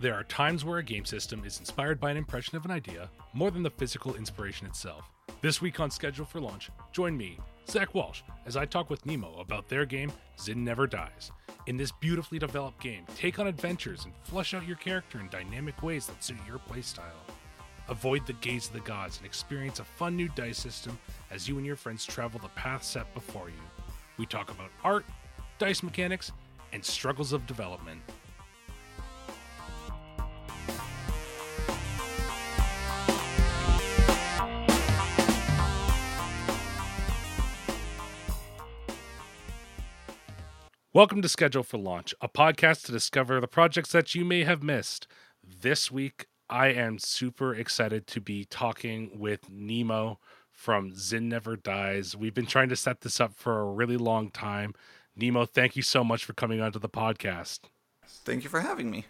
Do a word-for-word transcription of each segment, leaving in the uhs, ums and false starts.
There are times where a game system is inspired by an impression of an idea more than the physical inspiration itself. This week on Schedule for Launch, join me, Zach Walsh, as I talk with Nemo about their game, Zin Never Dies. In this beautifully developed game, take on adventures and flesh out your character in dynamic ways that suit your playstyle. Avoid the gaze of the gods and experience a fun new dice system as you and your friends travel the path set before you. We talk about art, dice mechanics, and struggles of development. Welcome to Schedule for Launch, a podcast to discover the projects that you may have missed. This week, I am super excited to be talking with Nemo from Zin Never Dies. We've been trying to set this up for a really long time. Nemo, thank you so much for coming onto the podcast. Thank you for having me.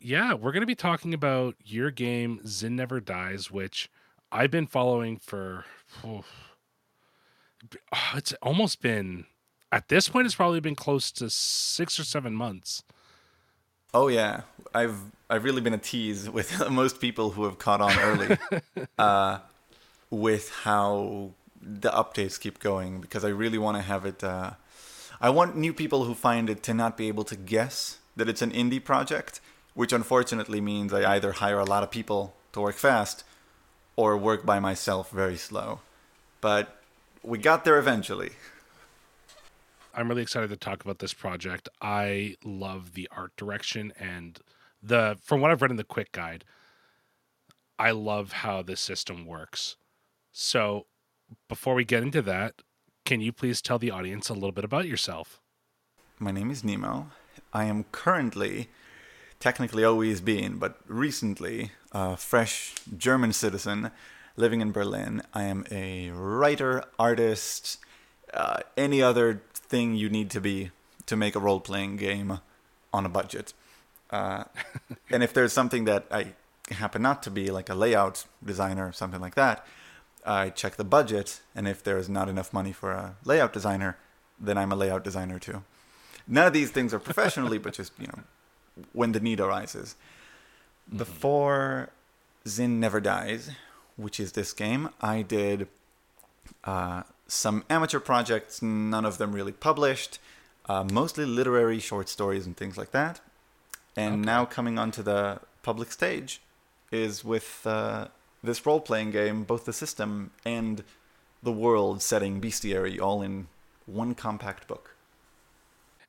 Yeah, we're going to be talking about your game, Zin Never Dies, which I've been following for... Oh, it's almost been... At this point, it's probably been close to six or seven months. Oh yeah, I've I've really been a tease with most people who have caught on early, uh, with how the updates keep going, because I really want to have it. Uh, I want new people who find it to not be able to guess that it's an indie project, which unfortunately means I either hire a lot of people to work fast, or work by myself very slow. But we got there eventually. I'm really excited to talk about this project. I love the art direction and the, from what I've read in the quick guide, I love how this system works. So before we get into that, can you please tell the audience a little bit about yourself? My name is Nemo. I am currently, technically always been, but recently a fresh German citizen living in Berlin. I am a writer, artist, uh, any other thing you need to be to make a role-playing game on a budget. Uh, and if there's something that I happen not to be, like a layout designer or something like that, I check the budget, and if there is not enough money for a layout designer, then I'm a layout designer too. None of these things are professionally, but just, you know, when the need arises. Mm-hmm. Before Zin Never Dies, which is this game, I did... Uh, some amateur projects, none of them really published, uh, mostly literary short stories and things like that. And okay. Now coming onto the public stage is with uh, this role-playing game, both the system and the world setting, bestiary, all in one compact book.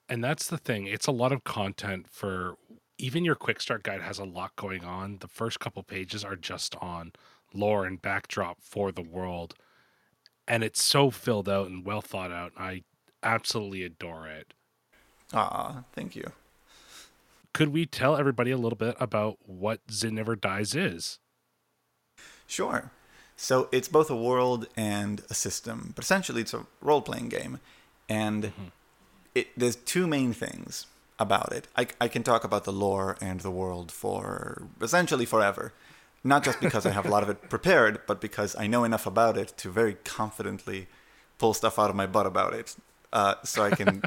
And that's the thing. It's a lot of content for... Even your quick start guide has a lot going on. The first couple pages are just on lore and backdrop for the world. And it's so filled out and well thought out. I absolutely adore it. Ah, thank you. Could we tell everybody a little bit about what Zin Never Dies is? Sure. So it's both a world and a system, but essentially it's a role-playing game. And mm-hmm. it, there's two main things about it. I, I can talk about the lore and the world for essentially forever. Not just because I have a lot of it prepared, but because I know enough about it to very confidently pull stuff out of my butt about it. Uh, so I can...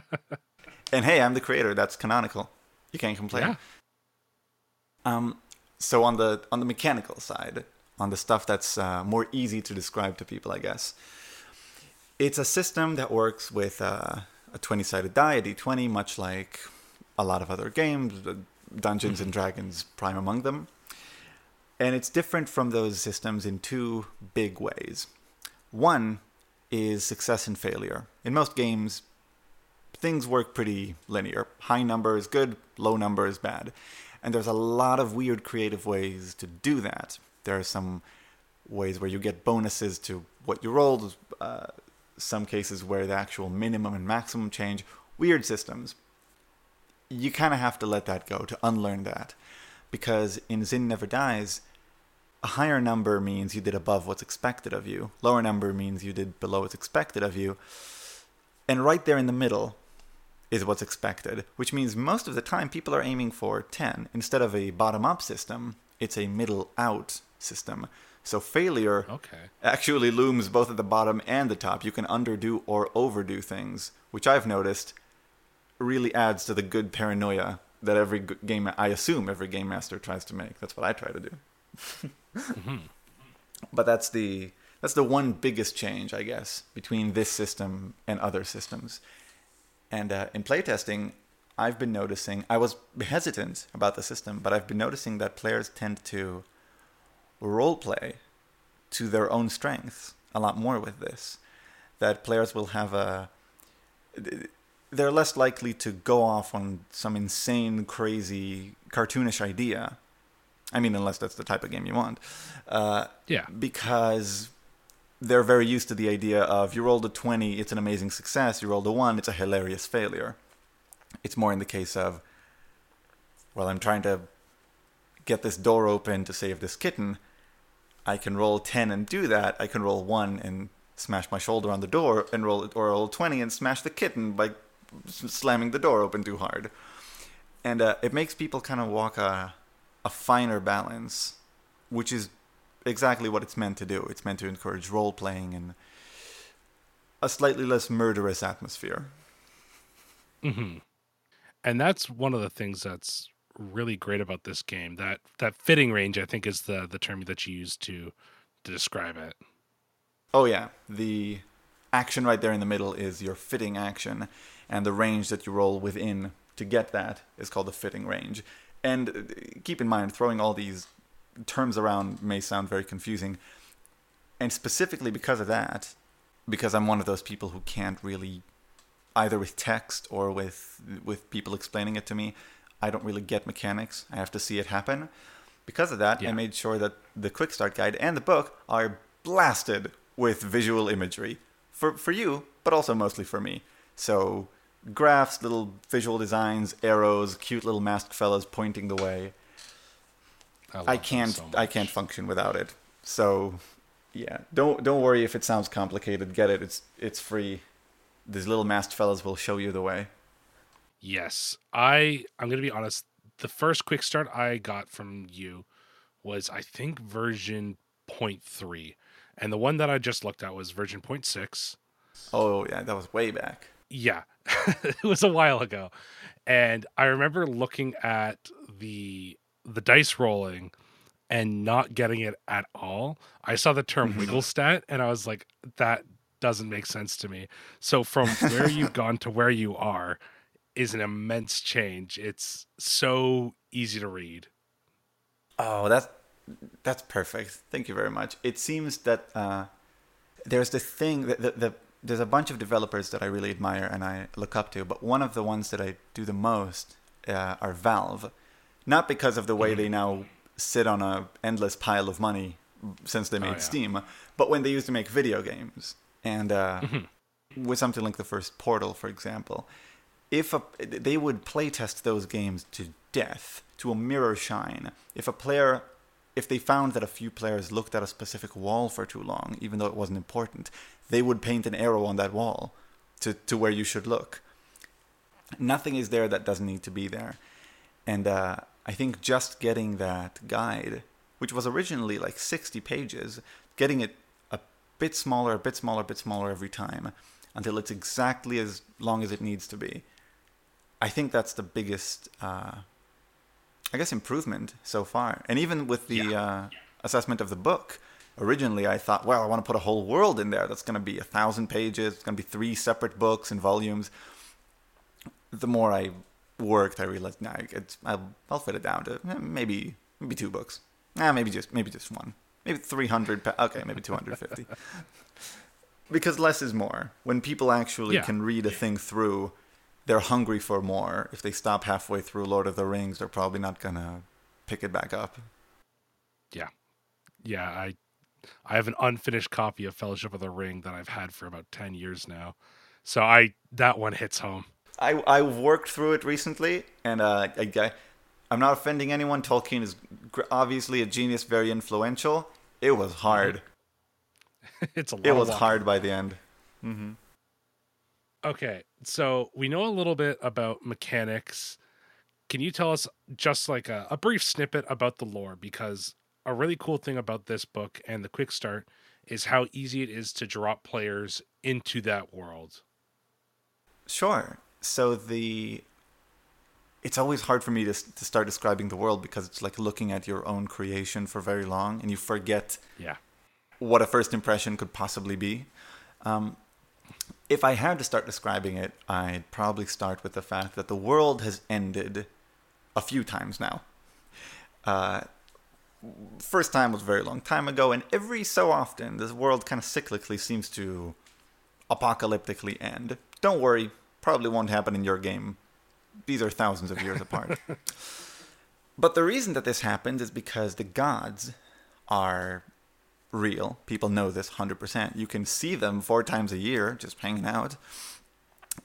And hey, I'm the creator. That's canonical. You can't complain. Yeah. Um. So on the on the mechanical side, on the stuff that's uh, more easy to describe to people, I guess, it's a system that works with uh, a twenty-sided die, a d twenty, much like a lot of other games, Dungeons mm-hmm. and Dragons prime among them. And it's different from those systems in two big ways. One is success and failure. In most games, things work pretty linear. High number is good, low number is bad. And there's a lot of weird creative ways to do that. There are some ways where you get bonuses to what you rolled, uh, some cases where the actual minimum and maximum change. Weird systems. You kind of have to let that go to unlearn that. Because in Zin Never Dies, a higher number means you did above what's expected of you. Lower number means you did below what's expected of you. And right there in the middle is what's expected, which means most of the time people are aiming for ten. Instead of a bottom-up system, it's a middle-out system. So failure okay. actually looms both at the bottom and the top. You can underdo or overdo things, which I've noticed really adds to the good paranoia that every game, I assume every game master tries to make. That's what I try to do. mm-hmm. But that's the that's the one biggest change, I guess, between this system and other systems. And uh, in playtesting, I've been noticing, I was hesitant about the system, but I've been noticing that players tend to roleplay to their own strengths a lot more with this. That players will have a... They're less likely to go off on some insane, crazy, cartoonish idea. I mean, unless that's the type of game you want. Uh, yeah. Because they're very used to the idea of you rolled a twenty, it's an amazing success. You rolled a one, it's a hilarious failure. It's more in the case of, well, I'm trying to get this door open to save this kitten. I can roll ten and do that. I can roll one and smash my shoulder on the door, and roll or roll twenty and smash the kitten by slamming the door open too hard. And uh, it makes people kind of walk a, a finer balance, which is exactly what it's meant to do. It's meant to encourage role-playing and a slightly less murderous atmosphere. Mm-hmm. And that's one of the things that's really great about this game. That that fitting range, I think, is the, the term that you use to, to describe it. Oh, yeah. The action right there in the middle is your fitting action, and the range that you roll within to get that is called the fitting range. And keep in mind, throwing all these terms around may sound very confusing. And specifically because of that, because I'm one of those people who can't really, either with text or with with people explaining it to me, I don't really get mechanics. I have to see it happen. Because of that, yeah. I made sure that the Quick Start Guide and the book are blasted with visual imagery for for you, but also mostly for me. So graphs, little visual designs, arrows, cute little masked fellas pointing the way. I, I can't so I can't function without it. So yeah, don't don't worry if it sounds complicated. Get it? It's it's free. These little masked fellas will show you the way. Yes, I I'm gonna be honest. The first quick start I got from you was, I think, version point three. And the one that I just looked at was version point six. Oh, yeah, that was way back. Yeah, it was a while ago. And I remember looking at the the dice rolling and not getting it at all. I saw the term wiggle stat, and I was like, that doesn't make sense to me. So from where you've gone to where you are is an immense change. It's so easy to read. Oh, that's... That's perfect. Thank you very much. It seems that uh, there's this thing that the, the, there's a bunch of developers that I really admire and I look up to, but one of the ones that I do the most uh, are Valve, not because of the way they now sit on a endless pile of money since they made oh, yeah. Steam, but when they used to make video games. And uh, mm-hmm. with something like the first Portal, for example, if a, they would playtest those games to death, to a mirror shine. If a player If they found that a few players looked at a specific wall for too long, even though it wasn't important, they would paint an arrow on that wall to, to where you should look. Nothing is there that doesn't need to be there. And uh, I think just getting that guide, which was originally like sixty pages, getting it a bit smaller, a bit smaller, a bit smaller every time until it's exactly as long as it needs to be. I think that's the biggest... Uh, I guess improvement so far. And even with the yeah. Uh, yeah. assessment of the book, originally I thought, well, I want to put a whole world in there. That's going to be a thousand pages. It's going to be three separate books and volumes. The more I worked, I realized, nah, it's, I'll, I'll fit it down to maybe maybe two books. Nah, maybe just maybe just one. Maybe three hundred. Pa- okay, maybe two hundred fifty. Because less is more. When people actually yeah. can read a thing through, they're hungry for more. If they stop halfway through Lord of the Rings, they're probably not going to pick it back up. Yeah. Yeah, I I have an unfinished copy of Fellowship of the Ring that I've had for about ten years now. So I that one hits home. I I worked through it recently, and uh, I, I, I'm not offending anyone. Tolkien is obviously a genius, very influential. It was hard. It's a lot. It was hard by the end. Mm-hmm. Okay, so we know a little bit about mechanics. Can you tell us just like a, a brief snippet about the lore? Because a really cool thing about this book and the Quick Start is how easy it is to drop players into that world. Sure. So the it's always hard for me to to start describing the world, because it's like looking at your own creation for very long, and you forget yeah. what a first impression could possibly be. Um, if I had to start describing it, I'd probably start with the fact that the world has ended a few times now. Uh, first time was a very long time ago, and every so often, this world kind of cyclically seems to apocalyptically end. Don't worry, probably won't happen in your game. These are thousands of years apart. But the reason that this happens is because the gods are real. People know this one hundred percent. You can see them four times a year, just hanging out.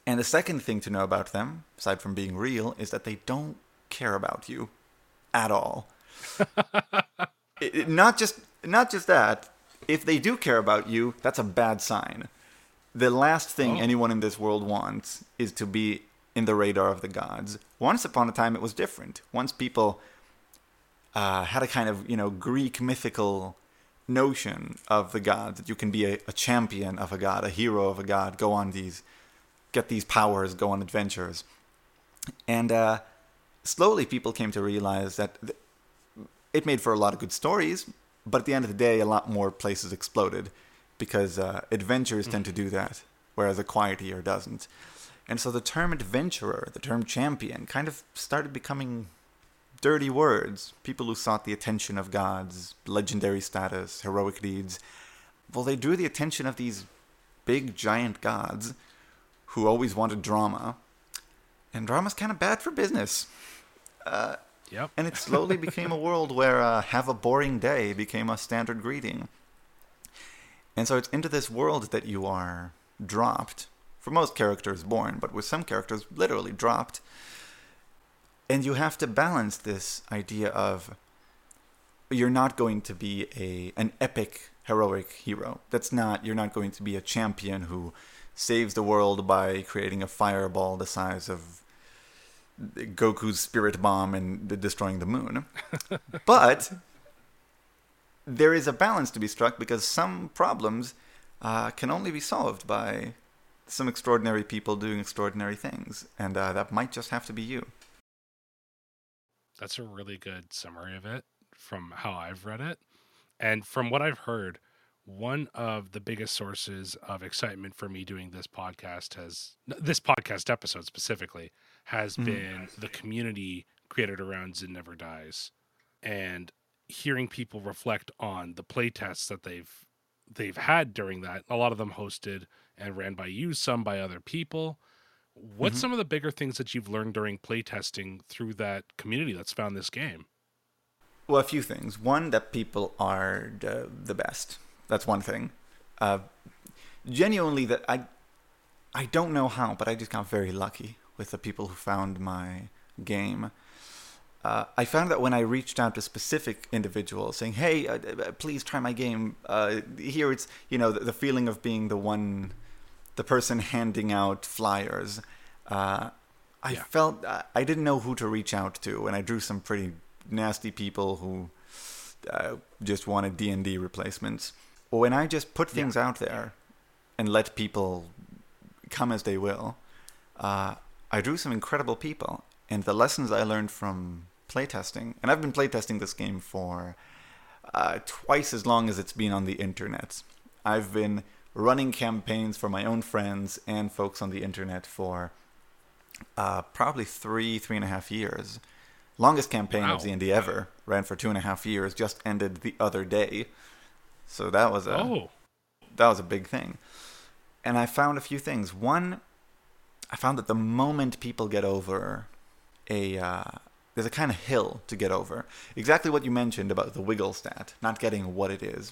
And the second thing to know about them, aside from being real, is that they don't care about you at all. it, it, not just, not just that. If they do care about you, that's a bad sign. The last thing oh. anyone in this world wants is to be in the radar of the gods. Once upon a time, it was different. Once people uh, had a kind of, you know, Greek mythical notion of the gods, that you can be a, a champion of a god, a hero of a god, go on these, get these powers, go on adventures. And uh, slowly people came to realize that th- it made for a lot of good stories, but at the end of the day, a lot more places exploded, because uh, adventurers mm-hmm. tend to do that, whereas a quiet hero doesn't. And so the term adventurer, the term champion, kind of started becoming dirty words. People who sought the attention of gods, legendary status, heroic deeds. Well, they drew the attention of these big, giant gods who always wanted drama. And drama's kind of bad for business. Uh, yep. And it slowly became a world where uh, have a boring day became a standard greeting. And so it's into this world that you are dropped. For most characters, born, but with some characters, literally dropped. And you have to balance this idea of you're not going to be a an epic, heroic hero. That's not, you're not going to be a champion who saves the world by creating a fireball the size of Goku's spirit bomb and destroying the moon. But there is a balance to be struck, because some problems uh, can only be solved by some extraordinary people doing extraordinary things, and uh, that might just have to be you. That's a really good summary of it from how I've read it. And from what I've heard, one of the biggest sources of excitement for me doing this podcast has, this podcast episode specifically, has mm. been the community created around Zin Never Dies, and hearing people reflect on the playtests that they've they've had during that. A lot of them hosted and ran by you, some by other people. What's mm-hmm. some of the bigger things that you've learned during playtesting through that community that's found this game? Well, a few things. One, that people are the, the best. That's one thing. Uh, genuinely, that I I don't know how, but I just got very lucky with the people who found my game. Uh, I found that when I reached out to specific individuals saying, hey, uh, please try my game. Uh, here it's, you know, the, the feeling of being the one, the person handing out flyers. Uh, I yeah. felt, uh, I didn't know who to reach out to. And I drew some pretty nasty people who uh, just wanted D and D replacements. When I just put things yeah. out there and let people come as they will, uh, I drew some incredible people. And the lessons I learned from playtesting, and I've been playtesting this game for uh, twice as long as it's been on the internet. I've been running campaigns for my own friends and folks on the internet for uh, probably three, three and a half years. Longest campaign wow. of D and D ever. Ran for two and a half years, just ended the other day. So that was a oh. that was a big thing. And I found a few things. One, I found that the moment people get over a uh, there's a kind of hill to get over. Exactly what you mentioned about the wiggle stat, not getting what it is.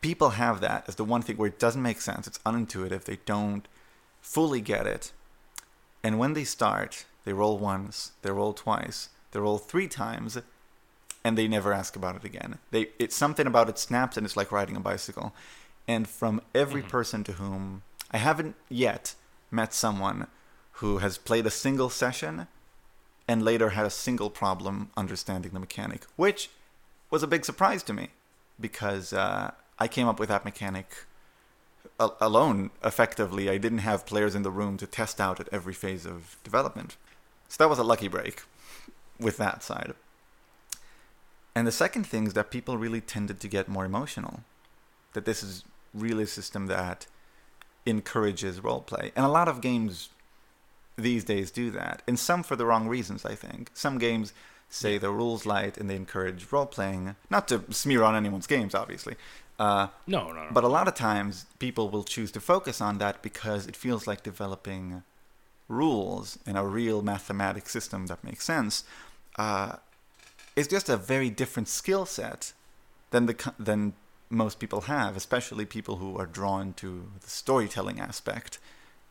People have that as the one thing where it doesn't make sense. It's unintuitive. They don't fully get it. And when they start, they roll once, they roll twice, they roll three times, and they never ask about it again. They it's something about it snaps, and it's like riding a bicycle. And from every mm-hmm. person to whom I haven't yet met someone who has played a single session and later had a single problem understanding the mechanic, which was a big surprise to me, because uh, I came up with that mechanic al- alone, effectively. I didn't have players in the room to test out at every phase of development. So that was a lucky break with that side. And the second thing is that people really tended to get more emotional. That this is really a system that encourages roleplay. And a lot of games these days do that. And some for the wrong reasons, I think. Some games say the rules light and they encourage role-playing. Not to smear on anyone's games, obviously. Uh, no, no, no. But a lot of times people will choose to focus on that because it feels like developing rules in a real mathematic system that makes sense. Uh, it's just a very different skill set than the than most people have, especially people who are drawn to the storytelling aspect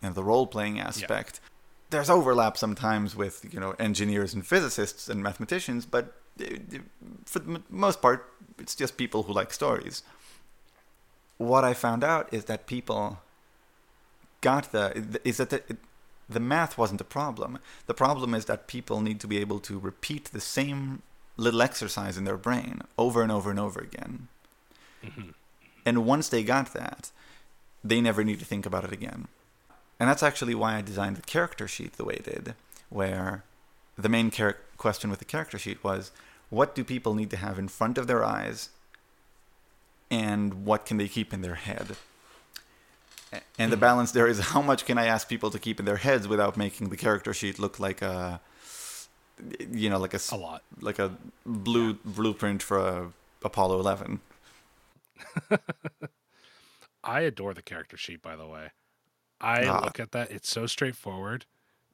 and the role-playing aspect. Yeah. There's overlap sometimes with, you know, engineers and physicists and mathematicians, but for the most part, it's just people who like stories. What I found out is that people got the is that the, the math wasn't a problem. The problem is that people need to be able to repeat the same little exercise in their brain over and over and over again. Mm-hmm. And once they got that, they never need to think about it again. And that's actually why I designed the character sheet the way it did, where the main char- question with the character sheet was, what do people need to have in front of their eyes, and what can they keep in their head? And the balance there is, how much can I ask people to keep in their heads without making the character sheet look like a, you know, like a, a lot. like a blue yeah. blueprint for a Apollo eleven. I adore the character sheet, by the way. I ah. look at that. It's so straightforward.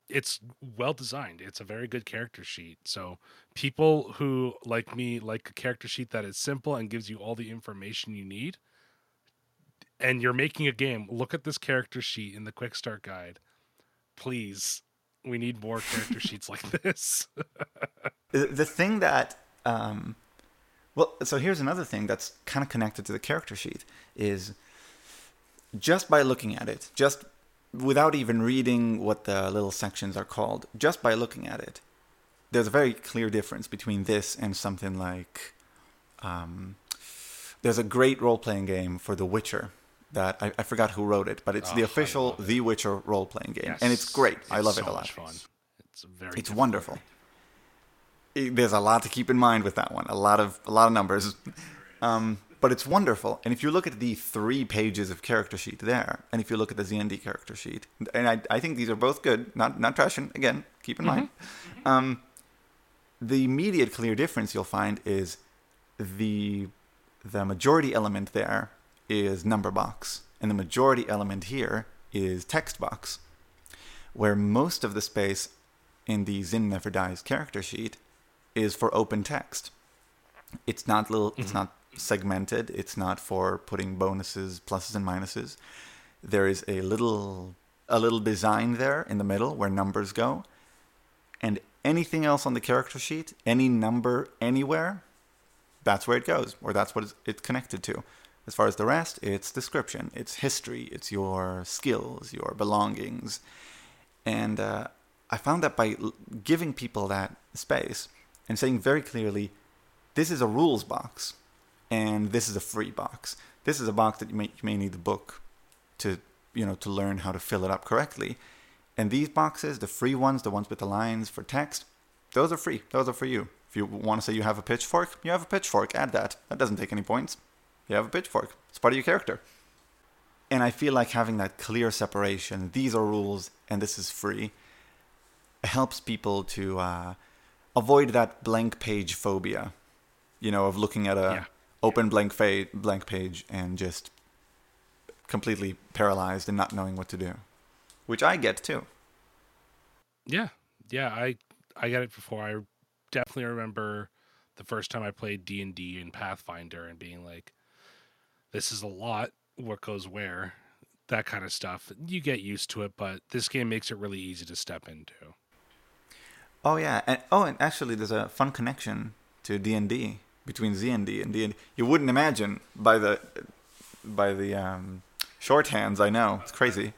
It's well designed. It's a very good character sheet. So people who, like me, like a character sheet that is simple and gives you all the information you need, and you're making a game, look at this character sheet in the Quick Start Guide. Please, we need more character sheets like this. The thing that... Um, well, so here's another thing that's kind of connected to the character sheet is... Just by looking at it, just without even reading what the little sections are called, just by looking at it, there's a very clear difference between this and something like... Um, there's a great role-playing game for The Witcher that... I, I forgot who wrote it, but it's oh, the official it. The Witcher role-playing game. Yes. And it's great. It's I love so it a lot. Much fun. It's very It's wonderful. It, there's a lot to keep in mind with that one. A lot of, a lot of numbers. Um... But it's wonderful. And if you look at the three pages of character sheet there, and if you look at the Z N D character sheet, and I, I think these are both good, not not trashing, again, keep in mm-hmm. mind. Um, the immediate clear difference you'll find is the the majority element there is number box, and the majority element here is text box, where most of the space in the Zin Never Dies character sheet is for open text. It's not little. Mm-hmm. It's not segmented. It's not for putting bonuses, pluses and minuses. There is a little a little design there in the middle where numbers go, and anything else on the character sheet, any number anywhere, that's where it goes, or that's what it's connected to. As far as the rest, it's description, it's history, it's your skills, your belongings. And uh, I found that by l- giving people that space and saying very clearly, this is a rules box, and this is a free box. This is a box that you may, you may need the book to, you know, to learn how to fill it up correctly. And these boxes, the free ones, the ones with the lines for text, those are free. Those are for you. If you want to say you have a pitchfork, you have a pitchfork. Add that. That doesn't take any points. You have a pitchfork. It's part of your character. And I feel like having that clear separation, these are rules and this is free, helps people to uh, avoid that blank page phobia, you know, of looking at a... Yeah. Open blank, fa- blank page and just completely paralyzed and not knowing what to do, which I get too. Yeah, yeah, I I got it before. I definitely remember the first time I played D and D and Pathfinder and being like, "This is a lot. What goes where?" That kind of stuff. You get used to it, but this game makes it really easy to step into. Oh yeah, and oh, and actually, there's a fun connection to D and D. Between Z N D and D and D, you wouldn't imagine by the by the um, shorthands. I know it's crazy,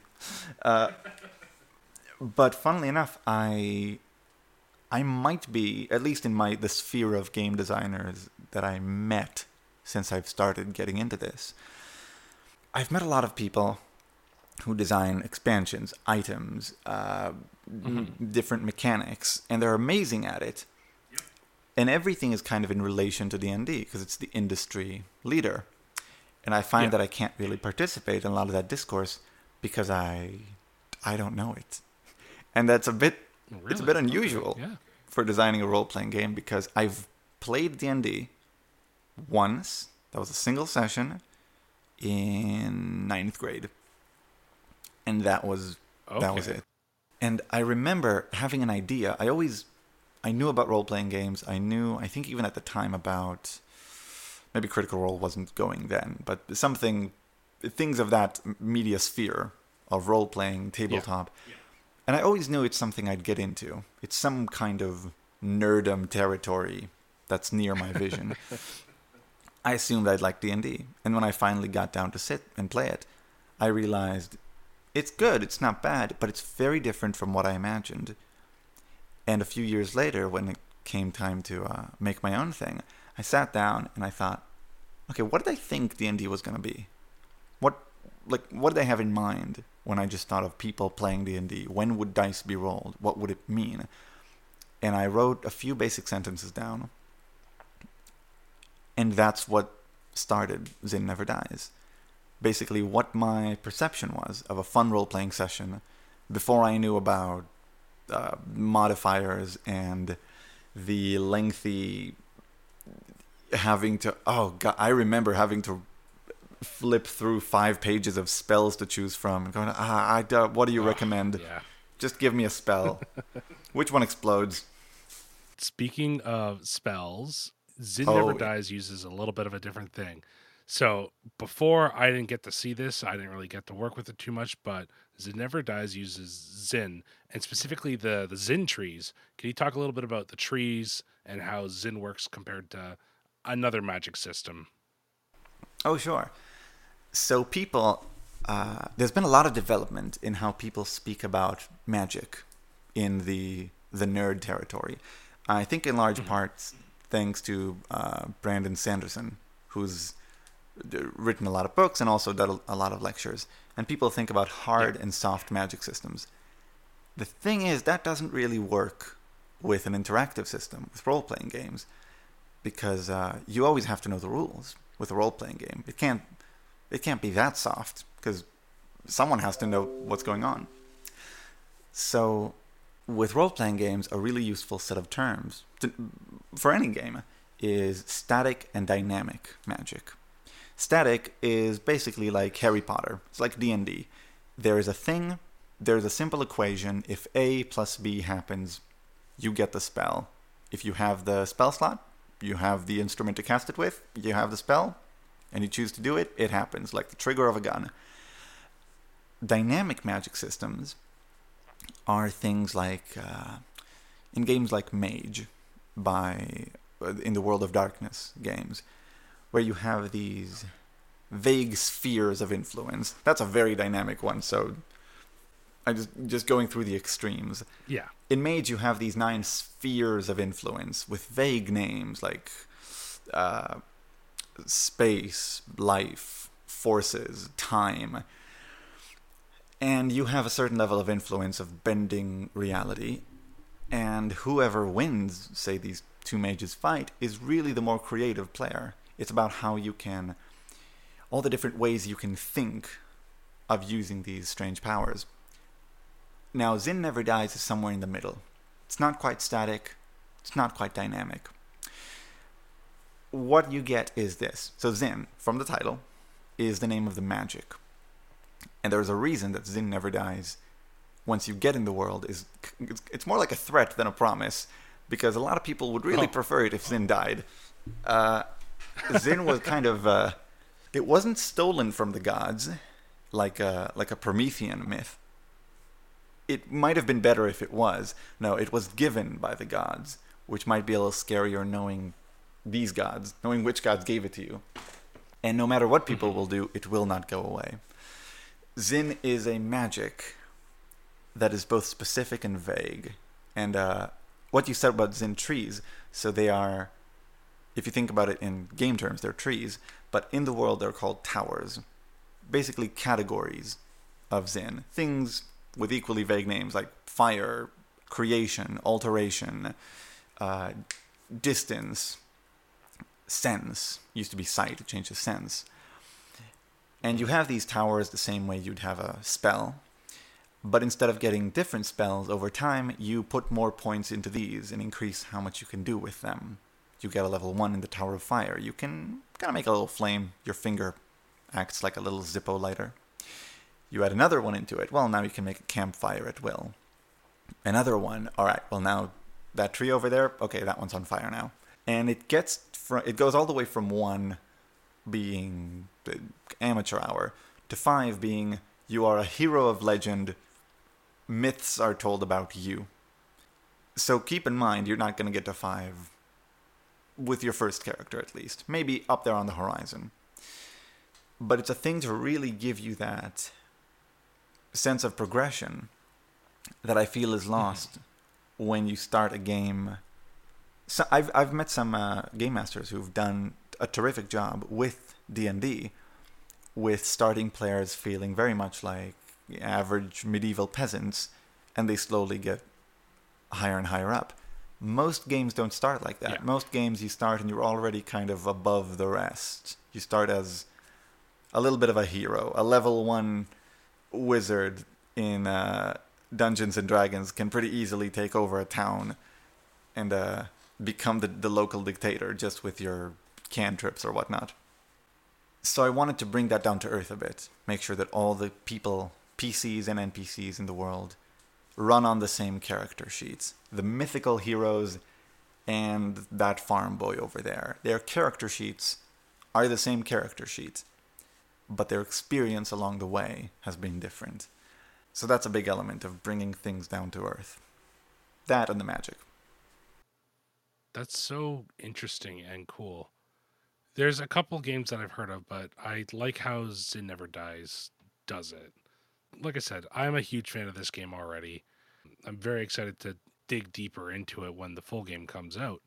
uh, but funnily enough, I I might be, at least in my the sphere of game designers that I met since I've started getting into this, I've met a lot of people who design expansions, items, uh, mm-hmm. different mechanics, and they're amazing at it. Yep. And everything is kind of in relation to D and D because it's the industry leader. And I find yeah. that I can't really participate in a lot of that discourse because I I don't know it. And that's a bit really? it's a bit unusual okay. yeah. for designing a role-playing game because I've played D and D once. That was a single session in ninth grade. And that was okay. that was it. And I remember having an idea. I always I knew about role-playing games. I knew I think even at the time about maybe Critical Role wasn't going then, but something, things of that media sphere of role-playing, tabletop. Yeah. Yeah. And I always knew it's something I'd get into. It's some kind of nerdum territory that's near my vision. I assumed I'd like D and D. And when I finally got down to sit and play it, I realized it's good, it's not bad, but it's very different from what I imagined. And a few years later, when it came time to uh, make my own thing, I sat down and I thought, okay, what did I think D and D was going to be? What like what did I have in mind when I just thought of people playing D and D? When would dice be rolled? What would it mean? And I wrote a few basic sentences down. And that's what started Zin Never Dies. Basically what my perception was of a fun role-playing session before I knew about uh, modifiers and the lengthy... having to oh god I remember having to flip through five pages of spells to choose from and going ah I uh, what do you oh, recommend yeah. just give me a spell. Which one explodes? Speaking of spells, Zin oh. Never Dies uses a little bit of a different thing. So before I didn't get to see this, I didn't really get to work with it too much, but Zin Never Dies uses Zin, and specifically the the Zin trees. Can you talk a little bit about the trees and how Zin works compared to another magic system? Oh, sure. So people, uh, there's been a lot of development in how people speak about magic in the the nerd territory. I think in large part thanks to uh, Brandon Sanderson, who's written a lot of books and also done a lot of lectures. And people think about hard yeah. and soft magic systems. The thing is, that doesn't really work with an interactive system, with role-playing games. Because uh, you always have to know the rules with a role-playing game. It can't, it can't be that soft because someone has to know what's going on. So, with role-playing games, a really useful set of terms to, for any game is static and dynamic magic. Static is basically like Harry Potter. It's like D and D. There is a thing. There is a simple equation. If A plus B happens, you get the spell. If you have the spell slot, you have the instrument to cast it with, you have the spell, and you choose to do it, it happens, like the trigger of a gun. Dynamic magic systems are things like, uh, in games like Mage, by in the World of Darkness games, where you have these vague spheres of influence. That's a very dynamic one, so I'm just, just going through the extremes. Yeah. In Mage, you have these nine spheres of influence with vague names like uh, space, life, forces, time. And you have a certain level of influence of bending reality. And whoever wins, say, these two mages fight, is really the more creative player. It's about how you can... all the different ways you can think of using these strange powers. Now, Zin Never Dies is somewhere in the middle. It's not quite static. It's not quite dynamic. What you get is this. So Zin, from the title, is the name of the magic. And there's a reason that Zin Never Dies, once you get in the world, is it's more like a threat than a promise, because a lot of people would really oh. prefer it if Zin died. Uh, Zin was kind of... Uh, it wasn't stolen from the gods, like a, like a Promethean myth. It might have been better if it was. No, it was given by the gods, which might be a little scarier knowing these gods, knowing which gods gave it to you. And no matter what people will do, it will not go away. Zin is a magic that is both specific and vague. And uh, what you said about Zin trees, so they are, if you think about it in game terms, they're trees, but in the world they're called towers, basically categories of Zin. Things with equally vague names like fire, creation, alteration, uh, distance, sense. It used to be sight, it changed to sense. And you have these towers the same way you'd have a spell. But instead of getting different spells over time, you put more points into these and increase how much you can do with them. You get a level one in the Tower of Fire. You can kind of make a little flame. Your finger acts like a little Zippo lighter. You add another one into it. Well, now you can make a campfire at will. Another one. All right, well, now that tree over there, okay, that one's on fire now. And it gets fr- it goes all the way from one being amateur hour to five being you are a hero of legend. Myths are told about you. So keep in mind, you're not going to get to five with your first character, at least. Maybe up there on the horizon. But it's a thing to really give you that sense of progression that I feel is lost mm-hmm. when you start a game. So I've I've met some uh, game masters who've done a terrific job with D and D, with starting players feeling very much like average medieval peasants, and they slowly get higher and higher up. Most games don't start like that. Yeah. Most games you start and you're already kind of above the rest. You start as a little bit of a hero. A level one wizard in uh, Dungeons and Dragons can pretty easily take over a town and uh, become the, the local dictator just with your cantrips or whatnot. So I wanted to bring that down to earth a bit. Make sure that all the people, P Cs and N P Cs in the world, run on the same character sheets. The mythical heroes and that farm boy over there. Their character sheets are the same character sheets, but their experience along the way has been different. So that's a big element of bringing things down to earth. That and the magic. That's so interesting and cool. There's a couple games that I've heard of, but I like how Zin Never Dies does it. Like I said, I'm a huge fan of this game already. I'm very excited to dig deeper into it when the full game comes out.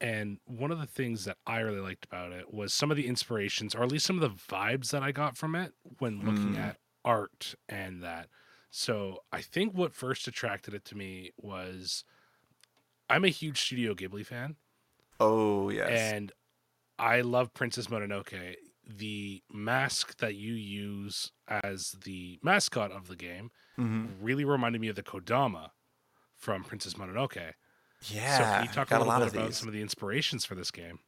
And one of the things that I really liked about it was some of the inspirations, or at least some of the vibes that I got from it when looking mm. at art and that. So I think what first attracted it to me was I'm a huge Studio Ghibli fan. Oh, yes. And I love Princess Mononoke. The mask that you use as the mascot of the game mm-hmm. really reminded me of the Kodama from Princess Mononoke. Yeah. So can you talk a little a bit about these. Some of the inspirations for this game?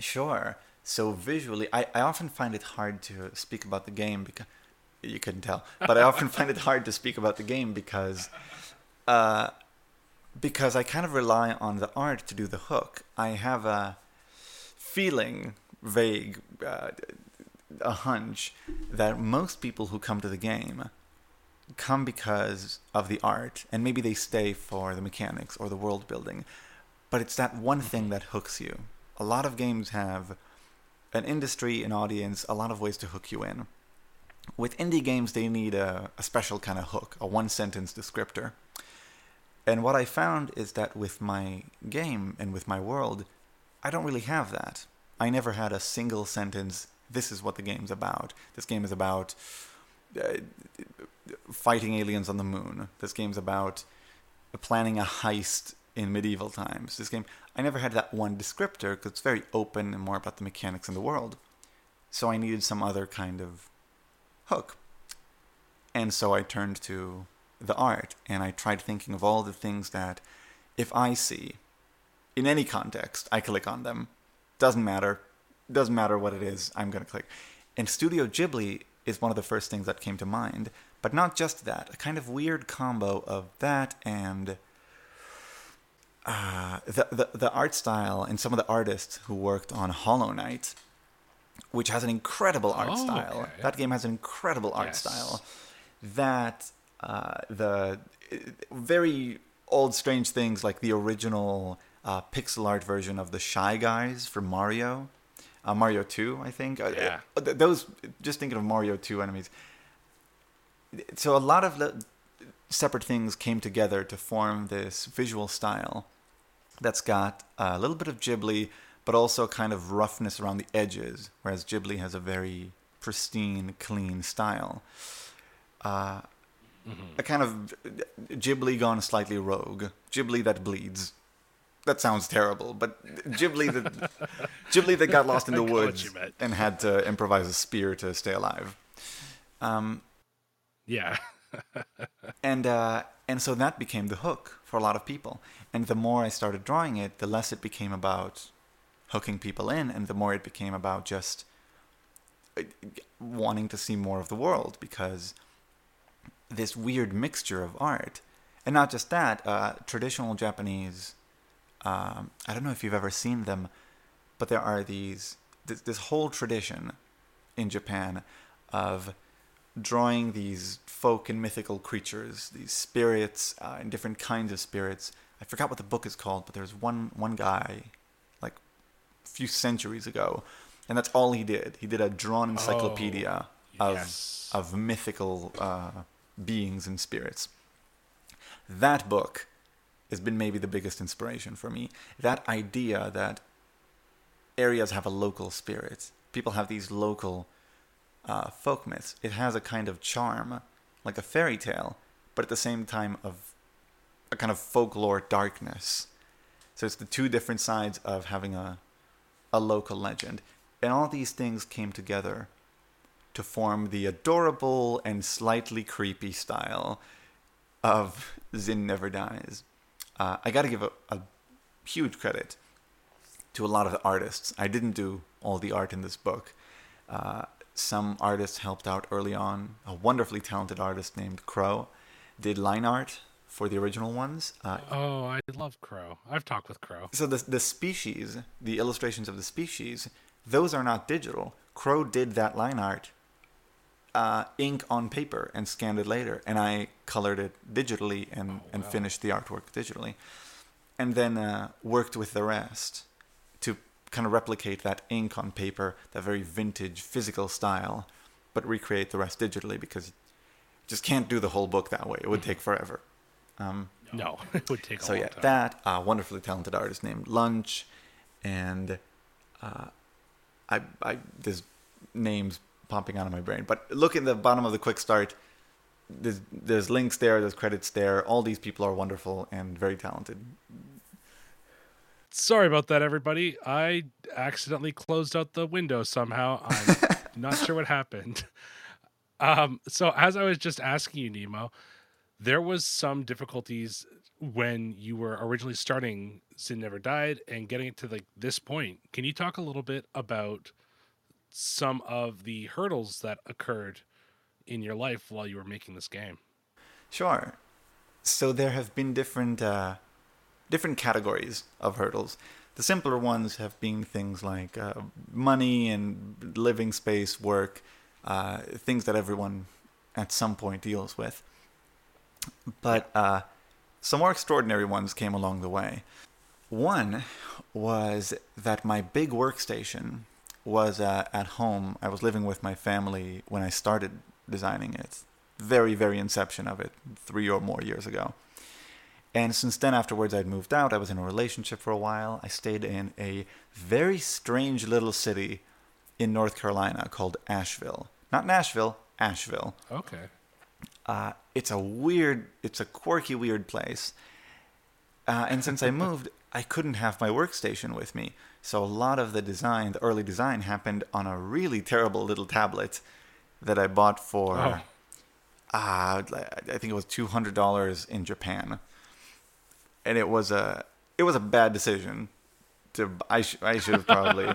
Sure. So visually, I, I often find it hard to speak about the game because you couldn't tell, but I often find it hard to speak about the game because, uh, because I kind of rely on the art to do the hook. I have a feeling, vague, uh, a hunch that most people who come to the game come because of the art, and maybe they stay for the mechanics or the world building, but it's that one thing that hooks you. A lot of games have an industry, an audience, a lot of ways to hook you in. With indie games, they need a, a special kind of hook, a one-sentence descriptor. And what I found is that with my game and with my world, I don't really have that. I never had a single sentence, this is what the game's about. This game is about uh, fighting aliens on the moon. This game's about planning a heist in medieval times. This game, I never had that one descriptor because it's very open and more about the mechanics in the world. So I needed some other kind of hook. And so I turned to the art and I tried thinking of all the things that if I see in any context, I click on them. Doesn't matter. Doesn't matter what it is, I'm going to click. And Studio Ghibli is one of the first things that came to mind. But not just that. A kind of weird combo of that and uh, the, the the art style and some of the artists who worked on Hollow Knight, which has an incredible art oh, style. Okay. That game has an incredible art yes. style. That uh, the very old strange things like the original uh, pixel art version of the Shy Guys from Mario. Uh, Mario two, I think. Yeah. Those, just thinking of Mario two enemies. So a lot of le- separate things came together to form this visual style that's got a little bit of Ghibli, but also kind of roughness around the edges, whereas Ghibli has a very pristine, clean style. uh, mm-hmm. a kind of Ghibli gone slightly rogue. Ghibli that bleeds. That sounds terrible, but Ghibli that Ghibli that got lost in the woods and had to improvise a spear to stay alive. Um, yeah. and uh, and so that became the hook for a lot of people. And the more I started drawing it, the less it became about hooking people in, and the more it became about just wanting to see more of the world, because this weird mixture of art, and not just that, uh, traditional Japanese. Um, I don't know if you've ever seen them, but there are these this, this whole tradition in Japan of drawing these folk and mythical creatures, these spirits uh, and different kinds of spirits. I forgot what the book is called, but there's one one guy like a few centuries ago, and that's all he did. He did a drawn encyclopedia oh, yes. of of mythical uh, beings and spirits. That book has been maybe the biggest inspiration for me. That idea that areas have a local spirit, people have these local uh, folk myths. It has a kind of charm, like a fairy tale, but at the same time of a kind of folklore darkness. So it's the two different sides of having a a local legend, and all these things came together to form the adorable and slightly creepy style of Zin Never Dies. Uh, I got to give a, a huge credit to a lot of the artists. I didn't do all the art in this book. Uh, some artists helped out early on. A wonderfully talented artist named Crow did line art for the original ones. Uh, oh, I love Crow. I've talked with Crow. So the the species, the illustrations of the species, those are not digital. Crow did that line art, uh, ink on paper, and scanned it later, and I colored it digitally and, oh, wow. and finished the artwork digitally, and then uh, worked with the rest to kind of replicate that ink on paper, that very vintage physical style, but recreate the rest digitally, because you just can't do the whole book that way. It would take forever. Um, no, it would take a so long yeah, time. So yeah, that uh, wonderfully talented artist named Lunch, and uh, I, I there's names popping out of my brain, but look in the bottom of the quick start. There's, there's links there, there's credits there. All these people are wonderful and very talented. Sorry about that, everybody. I accidentally closed out the window somehow. I'm not sure what happened. Um, so as I was just asking you, Nemo, there was some difficulties when you were originally starting Zin Never Died and getting it to like this point. Can you talk a little bit about some of the hurdles that occurred in your life while you were making this game? Sure. So there have been different uh, different categories of hurdles. The simpler ones have been things like uh, money and living space, work, uh, things that everyone at some point deals with. But uh, some more extraordinary ones came along the way. One was that my big workstation was uh, at home. I was living with my family when I started designing it. Very, very inception of it, three or more years ago. And since then, afterwards, I'd moved out. I was in a relationship for a while. I stayed in a very strange little city in North Carolina called Asheville. Not Nashville, Asheville. Okay. Uh, it's a weird, it's a quirky, weird place. Uh, and since I moved, I couldn't have my workstation with me. So a lot of the design, the early design, happened on a really terrible little tablet that I bought for, oh. uh, I think it was two hundred dollars in Japan. And it was a, it was a bad decision. To I, sh- I should have probably...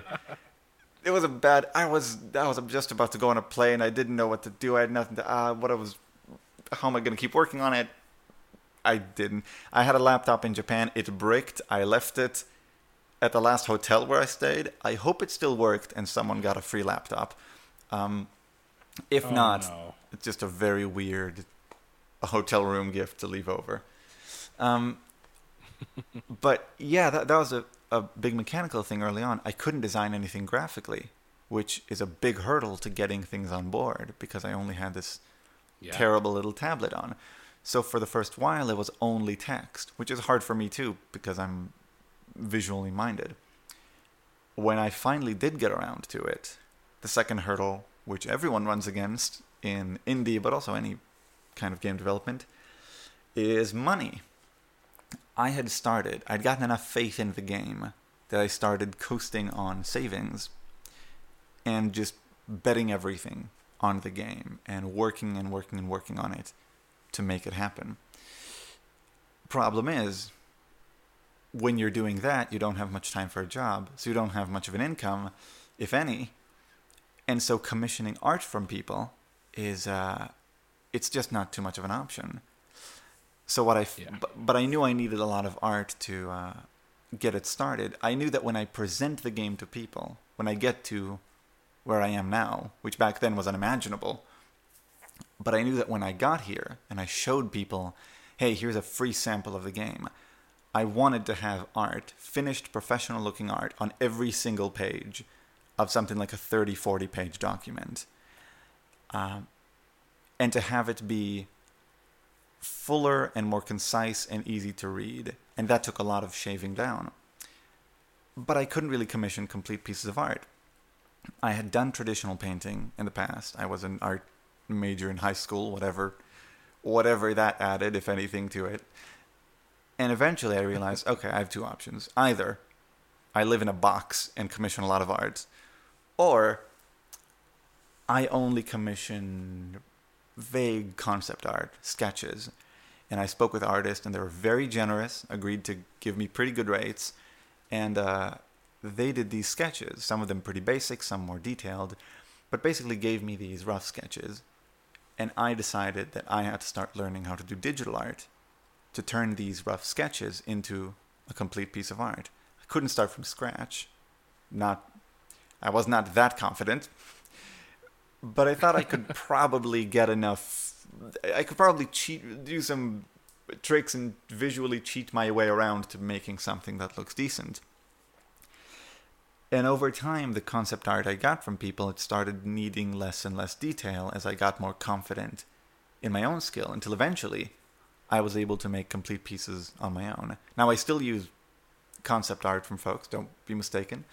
It was a bad... I was I was just about to go on a plane. I didn't know what to do. I had nothing to... Uh, what I was... How am I going to keep working on it? I didn't. I had a laptop in Japan. It bricked. I left it at the last hotel where I stayed. I hope it still worked and someone got a free laptop. Um, if oh, not, no. It's just a very weird hotel room gift to leave over. Um, but yeah, that, that was a, a big mechanical thing early on. I couldn't design anything graphically, which is a big hurdle to getting things on board because I only had this yeah. terrible little tablet on. So for the first while, it was only text, which is hard for me too because I'm visually minded. When I finally did get around to it, the second hurdle, which everyone runs against in indie, but also any kind of game development, is money. I had started, I'd gotten enough faith in the game that I started coasting on savings and just betting everything on the game and working and working and working on it to make it happen. Problem is, when you're doing that, you don't have much time for a job, so you don't have much of an income, if any. And so commissioning art from people is, uh, it's just not too much of an option. So what I, f- yeah. b- but I knew I needed a lot of art to uh, get it started. I knew that when I present the game to people, when I get to where I am now, which back then was unimaginable, but I knew that when I got here and I showed people, hey, here's a free sample of the game, I wanted to have art, finished professional looking art, on every single page of something like a thirty, forty page document. Um, and to have it be fuller and more concise and easy to read. And that took a lot of shaving down. But I couldn't really commission complete pieces of art. I had done traditional painting in the past. I was an art major in high school, whatever, whatever that added, if anything, to it. And eventually I realized, okay, I have two options. Either I live in a box and commission a lot of art, or I only commission vague concept art, sketches. And I spoke with artists, and they were very generous, agreed to give me pretty good rates. And uh, they did these sketches, some of them pretty basic, some more detailed, but basically gave me these rough sketches. And I decided that I had to start learning how to do digital art to turn these rough sketches into a complete piece of art. I couldn't start from scratch. Not, I was not that confident. But I thought I could probably get enough. I could probably cheat, do some tricks and visually cheat my way around to making something that looks decent. And over time, the concept art I got from people, it started needing less and less detail as I got more confident in my own skill, until eventually I was able to make complete pieces on my own. Now, I still use concept art from folks, don't be mistaken,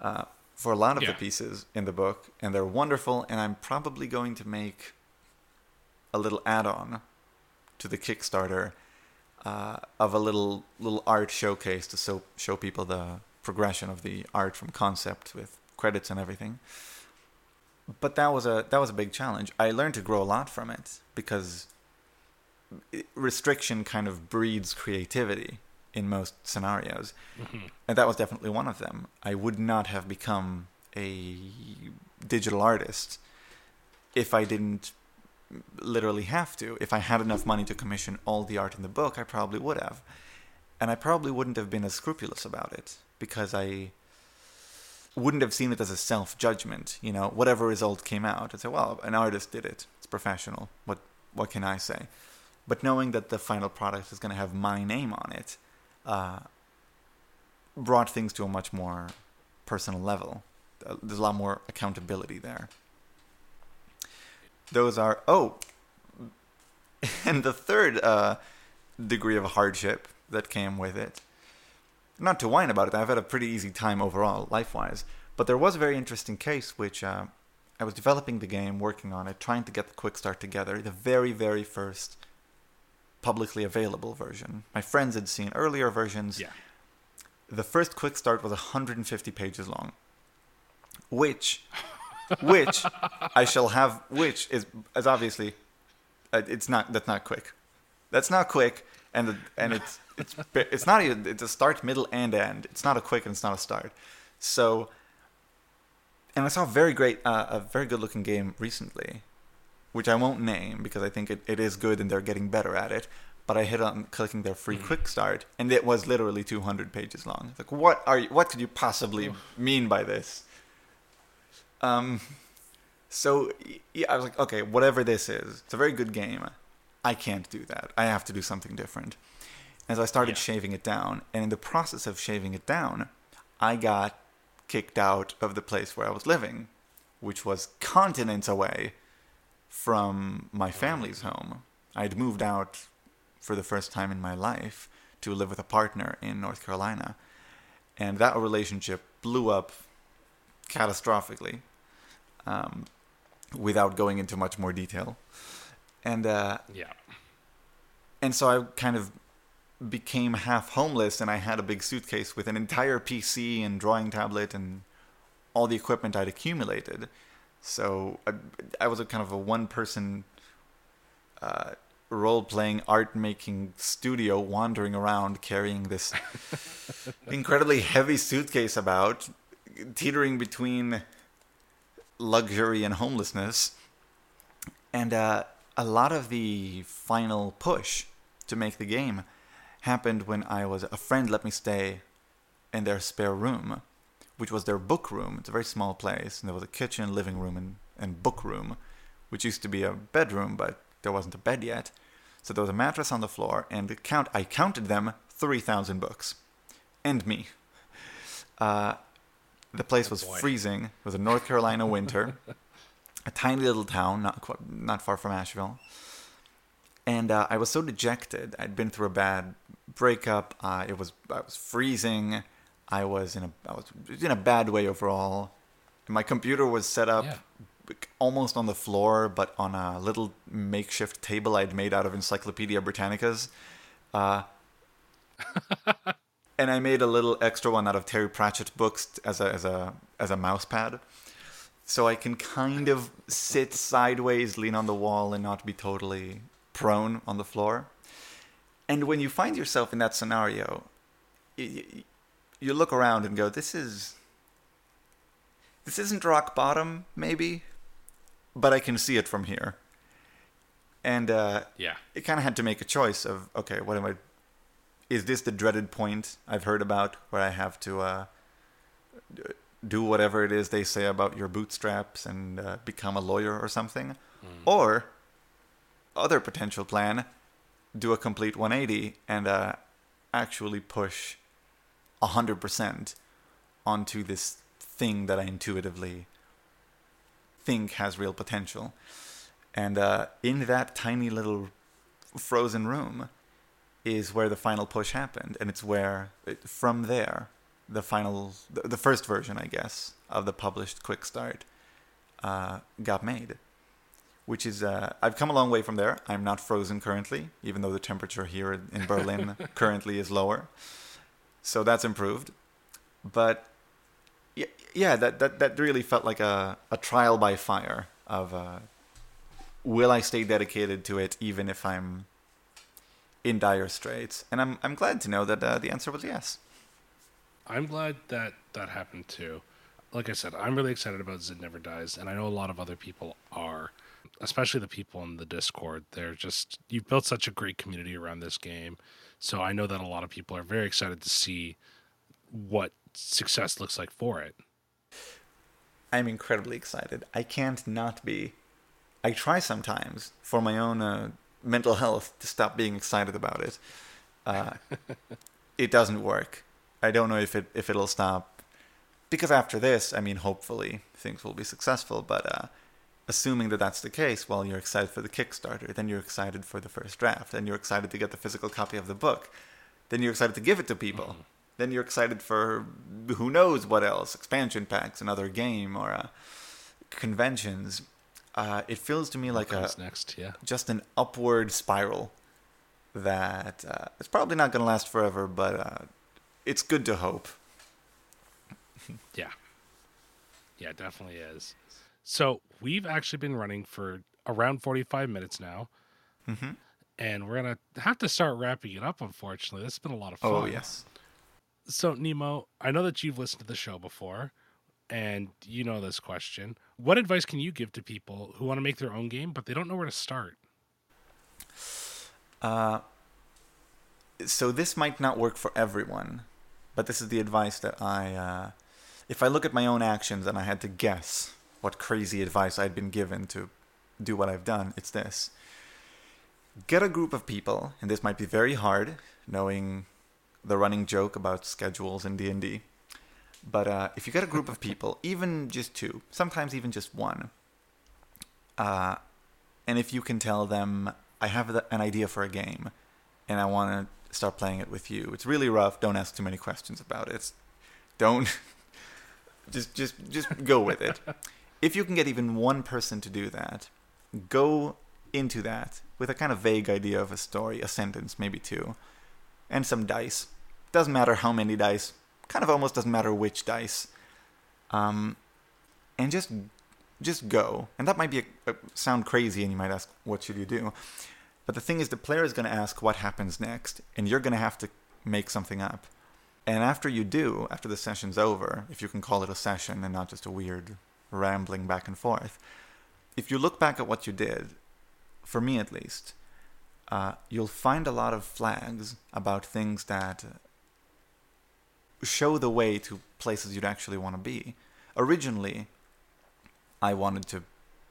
uh, for a lot of yeah. the pieces in the book, and they're wonderful, and I'm probably going to make a little add-on to the Kickstarter uh, of a little little art showcase to so, show people the progression of the art from concept with credits and everything. But that was a that was a big challenge. I learned to grow a lot from it, because restriction kind of breeds creativity in most scenarios. Mm-hmm. And that was definitely one of them. I would not have become a digital artist if I didn't literally have to. If I had enough money to commission all the art in the book, I probably would have. And I probably wouldn't have been as scrupulous about it, because I wouldn't have seen it as a self-judgment. You know, whatever result came out, I'd say, well, an artist did it. It's professional. What what can I say? But knowing that the final product is going to have my name on it uh, brought things to a much more personal level. There's a lot more accountability there. Those are... Oh! And the third uh, degree of hardship that came with it, not to whine about it, I've had a pretty easy time overall, life-wise, but there was a very interesting case which uh, I was developing the game, working on it, trying to get the quick start together, the very, very first publicly available version. My friends had seen earlier versions. Yeah. The first quick start was one hundred fifty pages long, which, which I shall have, which is, is obviously, it's not, that's not quick. That's not quick. And the, and it's, It's it's not even, it's a start, middle, and end. It's not a quick and it's not a start. So, and I saw a very great, uh, a very good looking game recently, which I won't name because I think it, it is good and they're getting better at it. But I hit on clicking their free quick start, and it was literally two hundred pages long. Like, what are you, what could you possibly mean by this? Um, so yeah, I was like, okay, whatever this is, it's a very good game. I can't do that. I have to do something different. As I started yeah. shaving it down, and in the process of shaving it down, I got kicked out of the place where I was living, which was continents away from my family's home. I'd moved out for the first time in my life to live with a partner in North Carolina, and that relationship blew up catastrophically, um, without going into much more detail. And uh, yeah. And so I kind of became half homeless, and I had a big suitcase with an entire P C and drawing tablet and all the equipment I'd accumulated. So I, I was a kind of a one-person uh, role-playing, art-making studio wandering around carrying this incredibly heavy suitcase about, teetering between luxury and homelessness. And uh, a lot of the final push to make the game happened when I was a friend let me stay in their spare room, which was their book room. It's a very small place, and there was a kitchen, living room, and, and book room, which used to be a bedroom, but there wasn't a bed yet. So there was a mattress on the floor, and it count I counted them, three thousand books. And me. Uh, the place oh, was boy. freezing. It was a North Carolina winter. A tiny little town, not quite, not far from Asheville. And uh, I was so dejected. I'd been through a bad breakup. Uh, it was I was freezing. I was in a I was in a bad way overall. My computer was set up yeah. almost on the floor, but on a little makeshift table I'd made out of Encyclopedia Britannicas. Uh, and I made a little extra one out of Terry Pratchett books as a as a as a mouse pad, so I can kind of sit sideways, lean on the wall, and not be totally prone on the floor. And when you find yourself in that scenario, you, you look around and go, this is, this isn't rock bottom, maybe, but I can see it from here. And uh, yeah, it kind of had to make a choice of, okay, what am I, is this the dreaded point I've heard about where I have to uh, do whatever it is they say about your bootstraps and uh, become a lawyer or something? Mm. Or other potential plan, do a complete one eighty and uh, actually push one hundred percent onto this thing that I intuitively think has real potential. And uh, in that tiny little frozen room is where the final push happened. And it's where, it, from there, the final, the, the first version, I guess, of the published Quick Start uh, got made. Which is, uh, I've come a long way from there. I'm not frozen currently, even though the temperature here in Berlin currently is lower. So that's improved. But yeah, yeah that, that, that really felt like a, a trial by fire of uh, will I stay dedicated to it even if I'm in dire straits? And I'm I'm glad to know that uh, the answer was yes. I'm glad that that happened too. Like I said, I'm really excited about Zid Never Dies, and I know a lot of other people are. Especially the people in the Discord, they're just, you've built such a great community around this game. So I know that a lot of people are very excited to see what success looks like for it. I'm incredibly excited. I can't not be. I try sometimes for my own uh, mental health to stop being excited about it. Uh, it doesn't work. I don't know if it if it'll stop. Because after this, I mean, hopefully things will be successful, but uh, assuming that that's the case, well, you're excited for the Kickstarter, then you're excited for the first draft, then you're excited to get the physical copy of the book, then you're excited to give it to people, mm-hmm. then you're excited for who knows what else, expansion packs, another game, or uh, conventions. Uh, it feels to me like a next, yeah. just an upward spiral that uh, it's probably not going to last forever, but uh, it's good to hope. yeah. Yeah, it definitely is. So we've actually been running for around forty-five minutes now, mm-hmm. and we're going to have to start wrapping it up, unfortunately. This has been a lot of fun. Oh, yes. So, Nemo, I know that you've listened to the show before, and you know this question. What advice can you give to people who want to make their own game, but they don't know where to start? Uh, so this might not work for everyone, but this is the advice that I... Uh, if I look at my own actions and I had to guess what crazy advice I'd been given to do what I've done, it's this. Get a group of people, and this might be very hard, knowing the running joke about schedules in D and D, but uh, if you get a group of people, even just two, sometimes even just one, uh, and if you can tell them, I have the, an idea for a game, and I want to start playing it with you. It's really rough, don't ask too many questions about it. Don't... just just, just go with it. If you can get even one person to do that, go into that with a kind of vague idea of a story, a sentence, maybe two, and some dice. Doesn't matter how many dice. Kind of almost doesn't matter which dice. Um, and just just go. And that might be a, a, sound crazy, and you might ask, what should you do? But the thing is, the player is going to ask what happens next, and you're going to have to make something up. And after you do, after the session's over, if you can call it a session and not just a weird rambling back and forth, if you look back at what you did, for me at least, uh, you'll find a lot of flags about things that show the way to places you'd actually want to be. Originally, I wanted to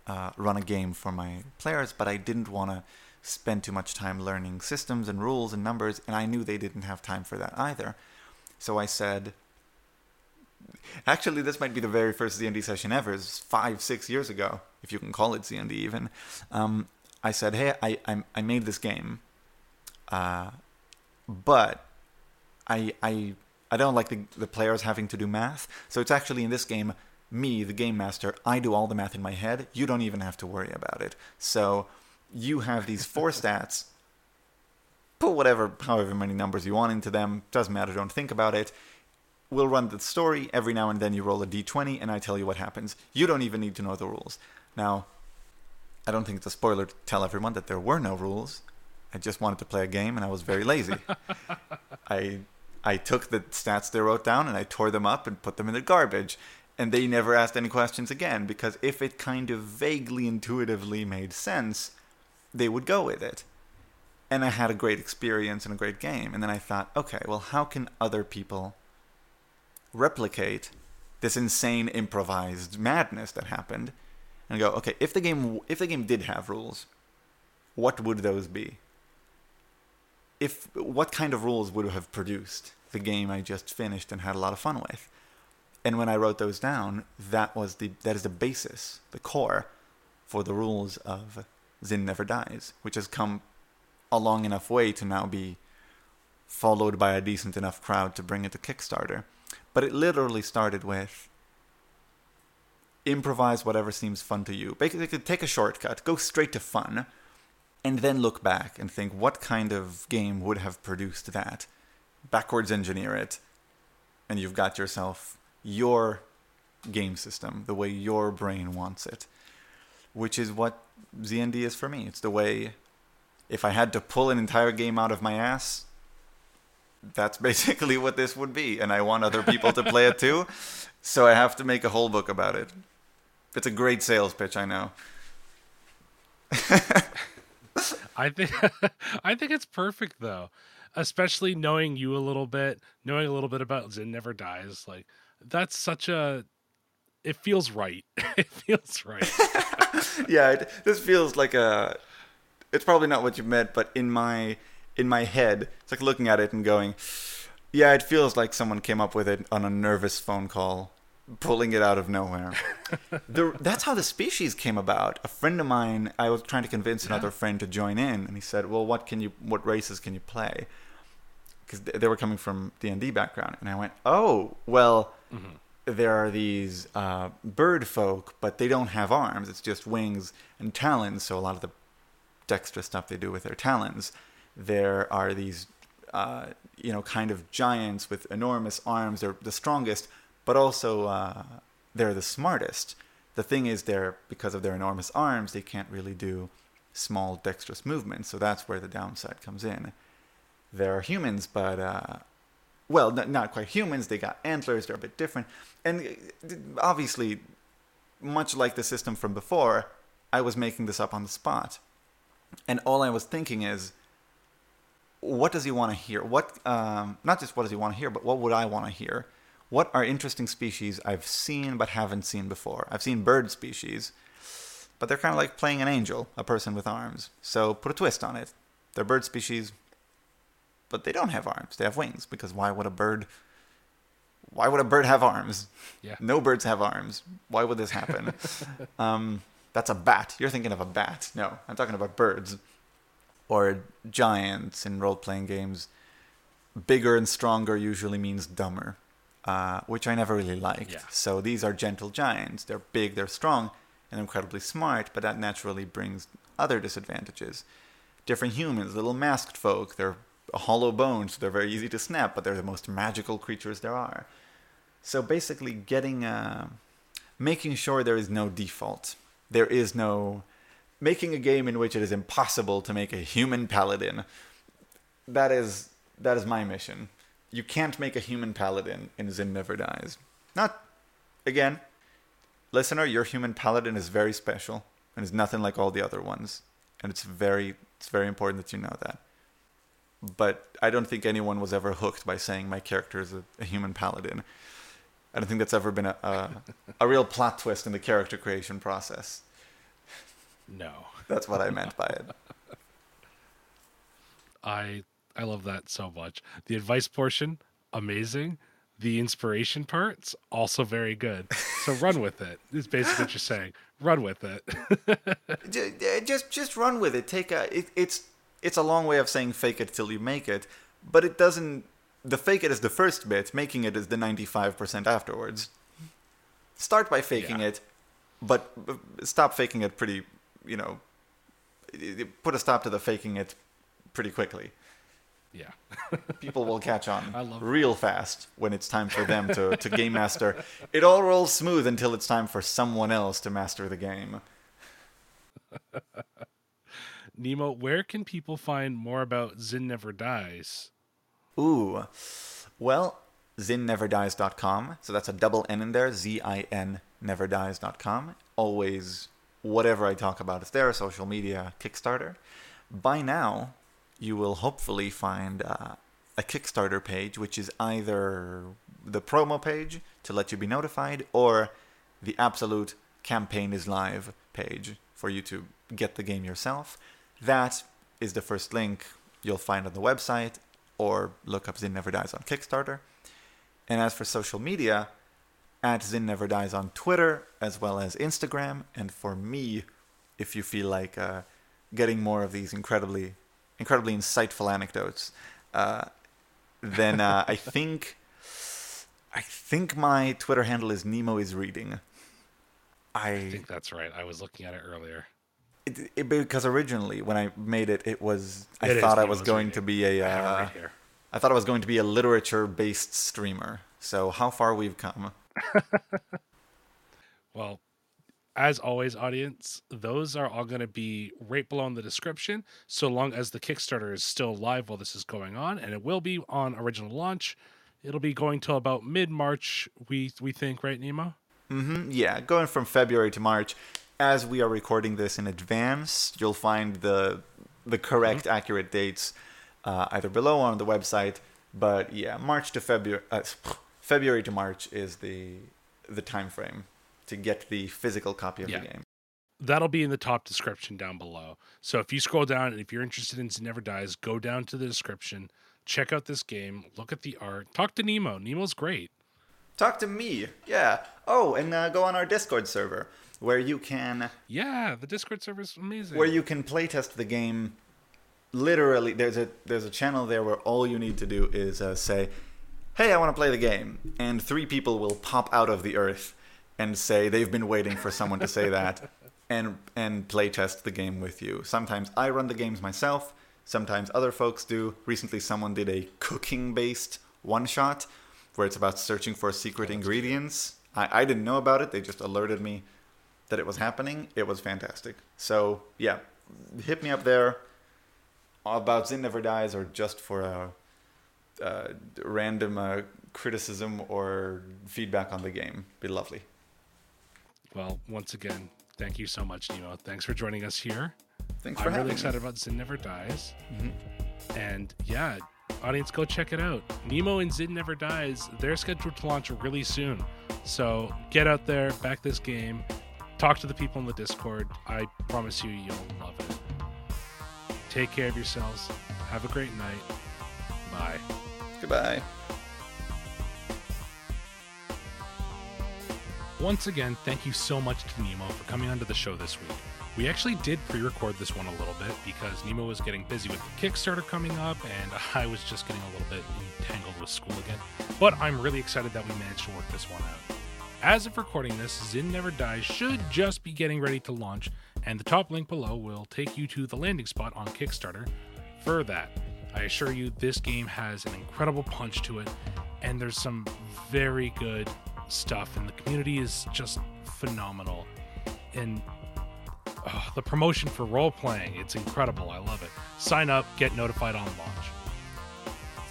uh, run a game for my players, but I didn't want to spend too much time learning systems and rules and numbers, and I knew they didn't have time for that either. So I said, actually, this might be the very first Z and D session ever. It was five, six years ago, if you can call it Z and D even. Um, I said, hey, I, I, I made this game, uh, but I... I I don't like the, the players having to do math, so it's actually in this game, me, the game master, I do all the math in my head. You don't even have to worry about it. So you have these four stats. Put whatever, however many numbers you want into them. Doesn't matter. Don't think about it. We'll run the story. Every now and then you roll a d twenty, and I tell you what happens. You don't even need to know the rules. Now, I don't think it's a spoiler to tell everyone that there were no rules. I just wanted to play a game, and I was very lazy. I... I took the stats they wrote down and I tore them up and put them in the garbage. And they never asked any questions again, because if it kind of vaguely intuitively made sense, they would go with it. And I had a great experience and a great game. And then I thought, okay, well, how can other people replicate this insane improvised madness that happened? And go, okay, if the game if the game did have rules, what would those be? If what kind of rules would have produced the game I just finished and had a lot of fun with? And when I wrote those down, that was the that is the basis, the core, for the rules of Zin Never Dies, which has come a long enough way to now be followed by a decent enough crowd to bring it to Kickstarter. But it literally started with improvise whatever seems fun to you. Basically, take a shortcut, go straight to fun, and then look back and think, what kind of game would have produced that? Backwards engineer it, and you've got yourself your game system, the way your brain wants it, which is what Z and D is for me. It's the way, if I had to pull an entire game out of my ass, that's basically what this would be, and I want other people to play it too, so I have to make a whole book about it. It's a great sales pitch, I know. I think I think it's perfect though, especially knowing you a little bit, knowing a little bit about Zin Never Dies. Like, that's such a, it feels right. It feels right. Yeah, it, this feels like a. It's probably not what you meant, but in my in my head, it's like looking at it and going, yeah, it feels like someone came up with it on a nervous phone call, pulling it out of nowhere. the, that's how The Species came about. A friend of mine, I was trying to convince another yeah. friend to join in, and he said, well, what can you, what races can you play? Because they were coming from D and D background. And I went, oh, well, mm-hmm. there are these uh, bird folk, but they don't have arms. It's just wings and talons, so a lot of the dexterous stuff they do with their talons. There are these, uh, you know, kind of giants with enormous arms. They're the strongest, but also uh, they're the smartest. The thing is, they're because of their enormous arms, they can't really do small, dexterous movements, so that's where the downside comes in. There are humans, but, uh, well, n- not quite humans. They got antlers, they're a bit different. And obviously, much like the system from before, I was making this up on the spot. And all I was thinking is, what does he want to hear? What, um, not just what does he want to hear, but what would I want to hear? What are interesting species I've seen but haven't seen before? I've seen bird species, but they're kind of like playing an angel, a person with arms. So put a twist on it. They're bird species, but they don't have arms. They have wings, because why would a bird... Why would a bird have arms? Yeah. No birds have arms. Why would this happen? um, that's a bat. You're thinking of a bat. No, I'm talking about birds. Or giants in role-playing games. Bigger and stronger usually means dumber. Uh, which I never really liked. Yeah. So these are gentle giants. They're big, they're strong, and incredibly smart, but that naturally brings other disadvantages. Different humans, little masked folk, they're hollow bones, so they're very easy to snap, but they're the most magical creatures there are. So basically getting, uh, making sure there is no default. There is no, making a game in which it is impossible to make a human paladin. That is, that is my mission. You can't make a human paladin in Zim Never Dies. Not, again, listener, your human paladin is very special, and it's nothing like all the other ones. And it's very, it's very important that you know that. But I don't think anyone was ever hooked by saying my character is a, a human paladin. I don't think that's ever been a, a, a real plot twist in the character creation process. No. That's what I meant by it. I I love that so much. The advice portion, amazing. The inspiration part's also very good. So run with it. It's basically what you're saying. Run with it. just just run with it. Take a it, it's it's a long way of saying fake it till you make it, but it doesn't. The fake it is the first bit. Making it is the ninety-five percent afterwards. Start by faking yeah. it, but stop faking it pretty. You know, put a stop to the faking it pretty quickly. Yeah. People will catch on I love real that. fast when it's time for them to, to game master. It all rolls smooth until it's time for someone else to master the game. Nemo, where can people find more about Zin Never Dies? Ooh. Well, zin never dies dot com. So that's a double N in there. Z I N never dies dot com. Always whatever I talk about is there. Social media, Kickstarter. By now, you will hopefully find uh, a Kickstarter page, which is either the promo page to let you be notified, or the absolute campaign is live page for you to get the game yourself. That is the first link you'll find on the website, or look up Zin Never Dies on Kickstarter. And as for social media, at Zin Never Dies on Twitter, as well as Instagram. And for me, if you feel like uh, getting more of these incredibly... incredibly insightful anecdotes, uh, then uh, I think I think my Twitter handle is Nemo is Reading. I, I think that's right. I was looking at it earlier. It, it, because originally when I made it, it was I it thought I was going reading. to be a uh, I, right here. I thought I was going to be a literature-based streamer. So how far we've come. Well, as always, audience, those are all going to be right below in the description, so long as the Kickstarter is still live while this is going on, and it will be on original launch. It'll be going till about mid-March, we we think, right, Nemo? Mm-hmm, yeah, going from February to March. As we are recording this in advance, you'll find the the correct, mm-hmm. accurate dates uh, either below or on the website. But yeah, March to February, uh, February to March is the the time frame to get the physical copy of yeah. the game. That'll be in the top description down below. So if you scroll down, and if you're interested in Zin Never Dies, go down to the description, check out this game, look at the art, talk to Nemo. Nemo's great. Talk to me, yeah. Oh, and uh, go on our Discord server, where you can... Yeah, the Discord server's amazing. Where you can playtest the game. Literally, there's a, there's a channel there where all you need to do is uh, say, hey, I want to play the game, and three people will pop out of the earth and say they've been waiting for someone to say that, and and play test the game with you. Sometimes I run the games myself, sometimes other folks do. Recently someone did a cooking-based one-shot where it's about searching for secret ingredients. I, I didn't know about it. They just alerted me that it was happening. It was fantastic. So, yeah, hit me up there about Zin Never Dies, or just for a, a random uh, criticism or feedback on the game. It'd be lovely. Well, once again, thank you so much, Nemo. Thanks for joining us here. Thanks for I'm having me. I'm really excited about Zin Never Dies. Mm-hmm. And yeah, audience, go check it out. Nemo and Zin Never Dies, they're scheduled to launch really soon. So get out there, back this game, talk to the people in the Discord. I promise you, you'll love it. Take care of yourselves. Have a great night. Bye. Goodbye. Once again, thank you so much to Nemo for coming onto the show this week. We actually did pre-record this one a little bit because Nemo was getting busy with the Kickstarter coming up, and I was just getting a little bit entangled with school again. But I'm really excited that we managed to work this one out. As of recording this, Zin Never Dies should just be getting ready to launch, and the top link below will take you to the landing spot on Kickstarter for that. I assure you, this game has an incredible punch to it, and there's some very good stuff, and the community is just phenomenal. And oh, the promotion for role-playing, it's incredible. I love it. Sign up, get notified on launch.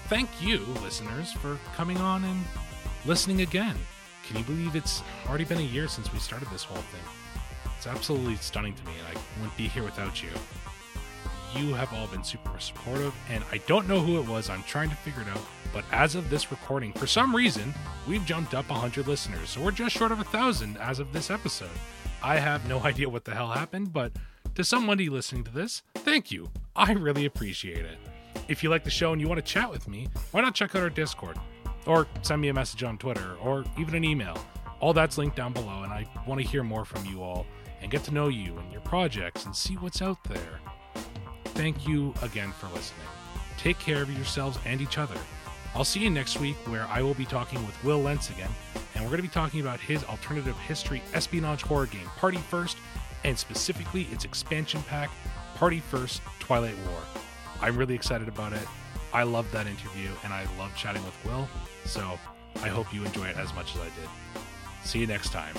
Thank you, listeners, for coming on and listening again. Can you believe it's already been a year since we started this whole thing? It's absolutely stunning to me, and I wouldn't be here without you. You have all been super supportive, and I don't know who it was. I'm trying to figure it out, but as of this recording, for some reason, we've jumped up one hundred listeners, so we're just short of one thousand as of this episode. I have no idea what the hell happened, but to somebody listening to this, thank you. I really appreciate it. If you like the show and you want to chat with me, why not check out our Discord, or send me a message on Twitter, or even an email. All that's linked down below, and I want to hear more from you all and get to know you and your projects and see what's out there. Thank you again for listening. Take care of yourselves and each other. I'll see you next week, where I will be talking with Will Lentz again, and we're going to be talking about his alternative history espionage horror game, Party First, and specifically its expansion pack, Party First Twilight War. I'm really excited about it. I love that interview, and I love chatting with Will, so I hope you enjoy it as much as I did. See you next time.